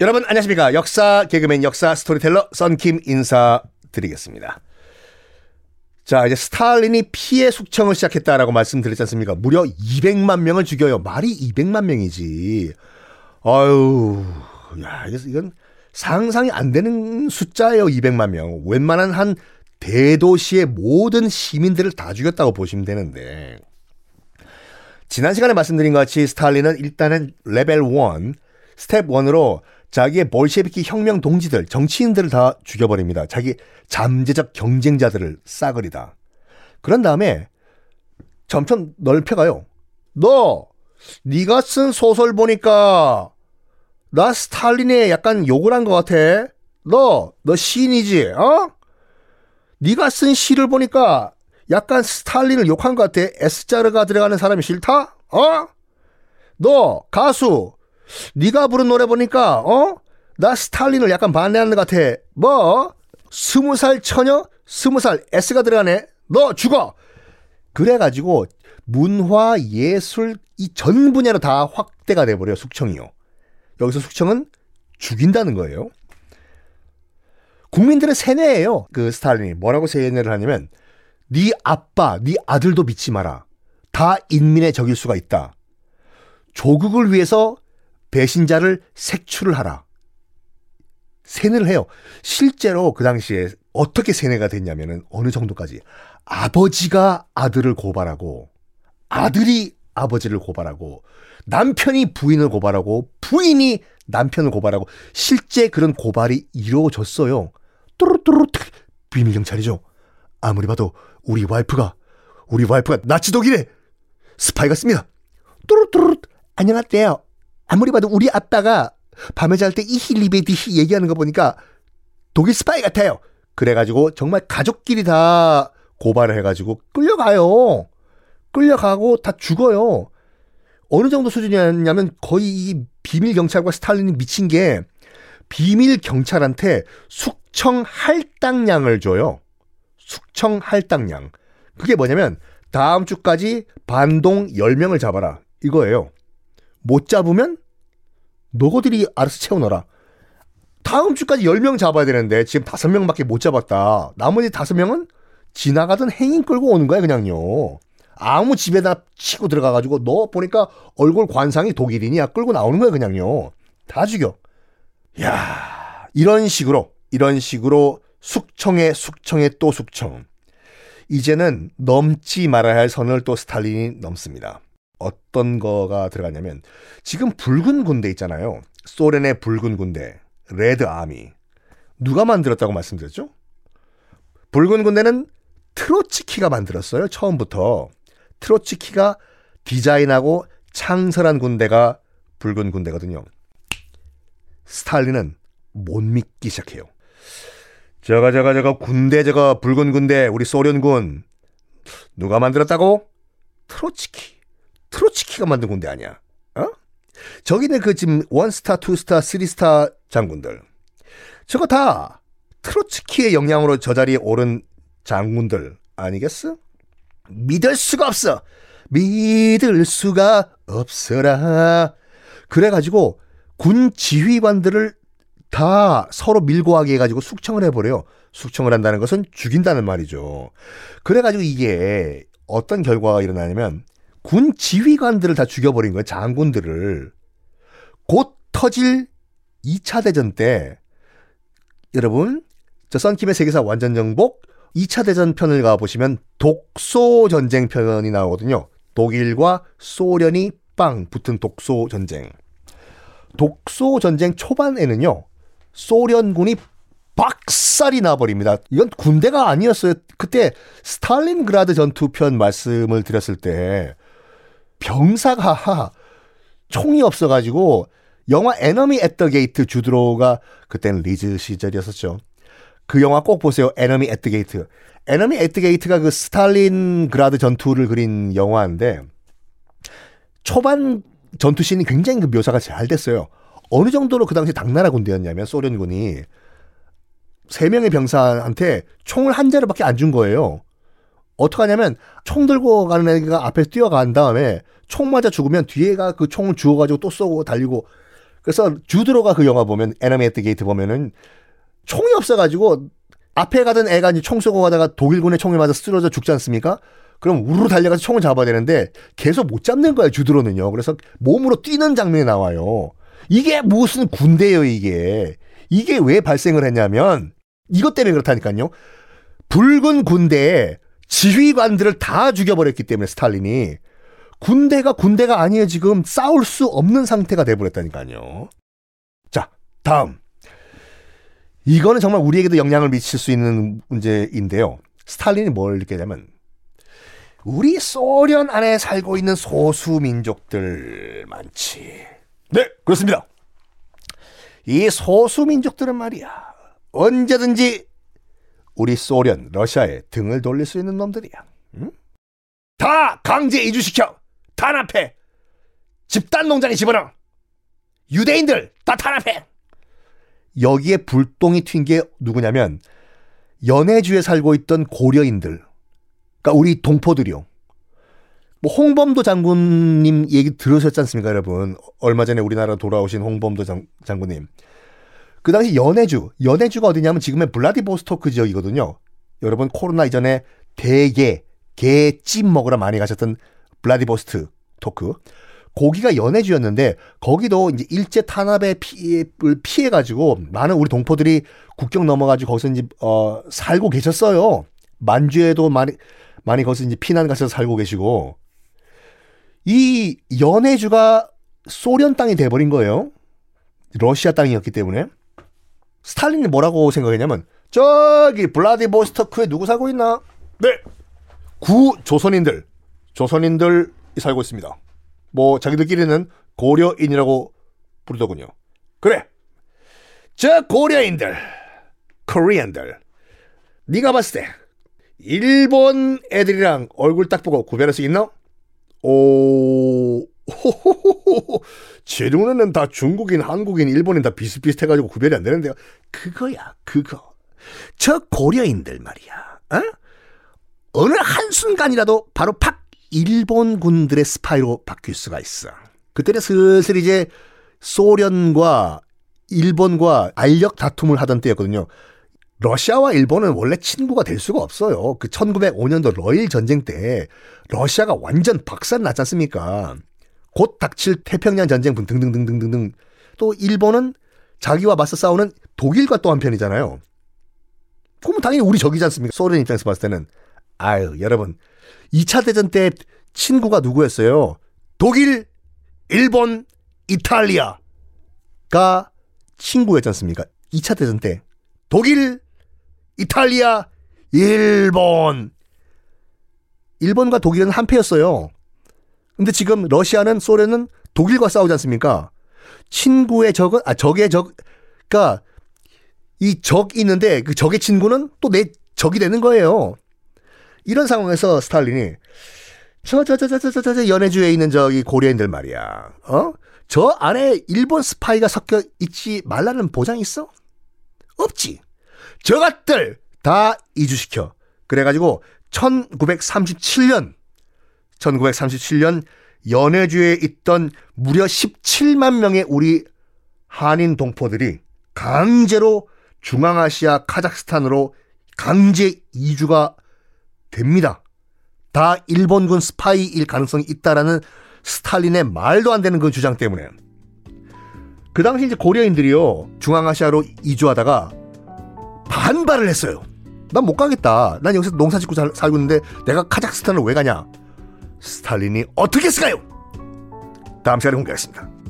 여러분 안녕하십니까. 역사 개그맨, 역사 스토리텔러 썬킴 인사드리겠습니다. 자, 이제 스탈린이 피해 숙청을 시작했다라고 말씀드렸지 않습니까? 무려 200만 명을 죽여요. 말이 200만 명이지. 아유, 야, 이건 상상이 안 되는 숫자예요. 200만 명. 웬만한 한 대도시의 모든 시민들을 다 죽였다고 보시면 되는데, 지난 시간에 말씀드린 것 같이 스탈린은 일단은 레벨 1, 스텝 1으로 자기의 볼셰비키 혁명 동지들, 정치인들을 다 죽여버립니다. 자기 잠재적 경쟁자들을 싸그리 다. 그런 다음에 점점 넓혀가요. 너, 네가 쓴 소설 보니까 나 스탈린에 약간 욕을 한 것 같아. 너 시인이지? 어? 네가 쓴 시를 보니까 약간 스탈린을 욕한 것 같아. S자가 들어가는 사람이 싫다? 어? 너, 가수. 네가 부른 노래 보니까 나 스탈린을 약간 반대하는 것 같아. 뭐? 20살 처녀? 20살 S가 들어가네? 너 죽어! 그래가지고 문화, 예술 이 전 분야로 다 확대가 돼버려요. 숙청이요. 여기서 숙청은 죽인다는 거예요. 국민들은 세뇌예요. 그 스탈린이 뭐라고 세뇌를 하냐면, 네 아빠, 네 아들도 믿지 마라. 다 인민의 적일 수가 있다. 조국을 위해서 배신자를 색출을 하라. 세뇌를 해요. 실제로 그 당시에 어떻게 세뇌가 됐냐면은 어느 정도까지. 아버지가 아들을 고발하고, 아들이 아버지를 고발하고, 남편이 부인을 고발하고, 부인이 남편을 고발하고, 실제 그런 고발이 이루어졌어요. 뚜루뚜루뚜 비밀경찰이죠. 아무리 봐도 우리 와이프가 나치독이래. 스파이 같습니다. 뚜루뚜루 안녕하세요. 아무리 봐도 우리 아빠가 밤에 잘 때 이힐리베디히 얘기하는 거 보니까 독일 스파이 같아요. 그래가지고 정말 가족끼리 다 고발을 해가지고 끌려가요. 끌려가고 다 죽어요. 어느 정도 수준이었냐면 거의 이 비밀경찰과 스탈린이 미친 게, 비밀경찰한테 숙청 할당량을 줘요. 숙청 할당량. 그게 뭐냐면 다음 주까지 반동 10명을 잡아라 이거예요. 못 잡으면 너희들이 알아서 채워넣어라. 다음 주까지 10명 잡아야 되는데 지금 5명밖에 못 잡았다. 나머지 5명은 지나가던 행인 끌고 오는 거야 그냥요. 아무 집에다 치고 들어가가지고 너 보니까 얼굴 관상이 독일인이야. 끌고 나오는 거야 그냥요. 다 죽여. 야, 이런 식으로 숙청에 또 숙청. 이제는 넘지 말아야 할 선을 또 스탈린이 넘습니다. 어떤 거가 들어가냐면, 지금 붉은 군대 있잖아요. 소련의 붉은 군대, 레드 아미. 누가 만들었다고 말씀드렸죠? 붉은 군대는 트로츠키가 만들었어요. 처음부터 트로츠키가 디자인하고 창설한 군대가 붉은 군대거든요. 스탈린은 못 믿기 시작해요. 저거 군대, 저거 붉은 군대, 우리 소련군 누가 만들었다고? 트로츠키가 만든 군대 아니야. 어? 저기는 그 지금 1스타, 2스타, 3스타 장군들, 저거 다 트로츠키의 영향으로 저 자리에 오른 장군들 아니겠어? 믿을 수가 없어라. 그래가지고 군 지휘관들을 다 서로 밀고 하게 해가지고 숙청을 해버려요. 숙청을 한다는 것은 죽인다는 말이죠. 그래가지고 이게 어떤 결과가 일어나냐면, 군 지휘관들을 다 죽여버린 거예요. 장군들을. 곧 터질 2차 대전 때, 여러분 저 썬킴의 세계사 완전정복 2차 대전 편을 가보시면 독소전쟁 편이 나오거든요. 독일과 소련이 빵 붙은 독소전쟁. 독소전쟁 초반에는요, 소련군이 박살이 나버립니다. 이건 군대가 아니었어요. 그때 스탈린그라드 전투편 말씀을 드렸을 때 병사가 총이 없어가지고, 영화 에너미 앳 더 게이트, 주드로가 그때는 리즈 시절이었었죠. 그 영화 꼭 보세요. 에너미 앳 더 게이트. 에너미 앳 더 게이트가 그 스탈린그라드 전투를 그린 영화인데, 초반 전투씬이 굉장히 그 묘사가 잘 됐어요. 어느 정도로 그 당시 당나라 군대였냐면, 소련군이 3명의 병사한테 총을 한 자루밖에 안 준 거예요. 어떻게 하냐면 총 들고 가는 애가 앞에서 뛰어간 다음에 총 맞아 죽으면 뒤에가 그 총을 주워가지고 또 쏘고 달리고. 그래서 주드로가 그 영화 보면 에너미 앳 더 게이트 보면은 총이 없어가지고 앞에 가던 애가 이제 총 쏘고 가다가 독일군의 총에 맞아 쓰러져 죽지 않습니까? 그럼 우르르 달려가서 총을 잡아야 되는데 계속 못 잡는 거예요, 주드로는요. 그래서 몸으로 뛰는 장면이 나와요. 이게 무슨 군대예요, 이게. 이게 왜 발생을 했냐면 이것 때문에 그렇다니까요. 붉은 군대에 지휘관들을 다 죽여버렸기 때문에 스탈린이 군대가 아니에요. 지금 싸울 수 없는 상태가 돼버렸다니까요. 자, 다음. 이거는 정말 우리에게도 영향을 미칠 수 있는 문제인데요. 스탈린이 뭘 느끼냐면 우리 소련 안에 살고 있는 소수 민족들 많지. 네, 그렇습니다. 이 소수 민족들은 말이야. 언제든지 우리 소련, 러시아에 등을 돌릴 수 있는 놈들이야. 응? 다 강제 이주시켜. 탄압해. 집단 농장에 집어넣어. 유대인들 다 탄압해. 여기에 불똥이 튄 게 누구냐면 연해주에 살고 있던 고려인들. 그러니까 우리 동포들이요. 뭐 홍범도 장군님 얘기 들으셨지 않습니까, 여러분? 얼마 전에 우리나라 돌아오신 홍범도 장군님. 그 당시 연해주가 어디냐면 지금의 블라디보스토크 지역이거든요. 여러분 코로나 이전에 대게, 게찜 먹으러 많이 가셨던 블라디보스토크. 거기가 연해주였는데 거기도 이제 일제 탄압의 피해를 피해가지고 많은 우리 동포들이 국경 넘어가지고 거기서 이제 살고 계셨어요. 만주에도 많이 거기서 이제 피난 가셔서 살고 계시고. 이 연해주가 소련 땅이 돼버린 거예요. 러시아 땅이었기 때문에. 스탈린이 뭐라고 생각했냐면 저기 블라디보스토크에 누구 살고 있나? 네, 조선인들이 살고 있습니다. 뭐 자기들끼리는 고려인이라고 부르더군요. 그래, 저 고려인들, 코리안들, 네가 봤을 때 일본 애들이랑 얼굴 딱 보고 구별할 수 있나? 호호호호. 제 눈에는 다 중국인, 한국인, 일본인 다 비슷비슷해가지고 구별이 안 되는데요. 그거야. 저 고려인들 말이야. 어? 어느 한순간이라도 바로 팍 일본군들의 스파이로 바뀔 수가 있어. 그때는 슬슬 이제 소련과 일본과 알력 다툼을 하던 때였거든요. 러시아와 일본은 원래 친구가 될 수가 없어요. 그 1905년도 러일 전쟁 때 러시아가 완전 박살 났지 않습니까? 곧 닥칠 태평양 전쟁 등등등등등등. 또 일본은 자기와 맞서 싸우는 독일과 또 한편이잖아요. 그럼 당연히 우리 적이지 않습니까? 소련 입장에서 봤을 때는. 아유, 여러분, 2차 대전 때 친구가 누구였어요? 독일, 일본, 이탈리아가 친구였지 않습니까? 2차 대전 때 독일, 이탈리아, 일본과 독일은 한패였어요. 근데 지금 러시아는, 소련은 독일과 싸우지 않습니까? 친구의 적은, 적의 적, 그니까, 이 적이 있는데 그 적의 친구는 또 내 적이 되는 거예요. 이런 상황에서 스탈린이, 저, 연해주에 있는 저기 고려인들 말이야. 어? 저 안에 일본 스파이가 섞여 있지 말라는 보장이 있어? 없지. 저것들 다 이주시켜. 그래가지고, 1937년 연해주에 있던 무려 17만 명의 우리 한인 동포들이 강제로 중앙아시아 카자흐스탄으로 강제 이주가 됩니다. 다 일본군 스파이일 가능성이 있다라는 스탈린의 말도 안 되는 그 주장 때문에. 그 당시 이제 고려인들이요, 중앙아시아로 이주하다가 반발을 했어요. 난 못 가겠다. 난 여기서 농사 짓고 살고 있는데 내가 카자흐스탄을 왜 가냐? 스탈린이 어떻게 했을까요? 다음 시간에 공개하겠습니다.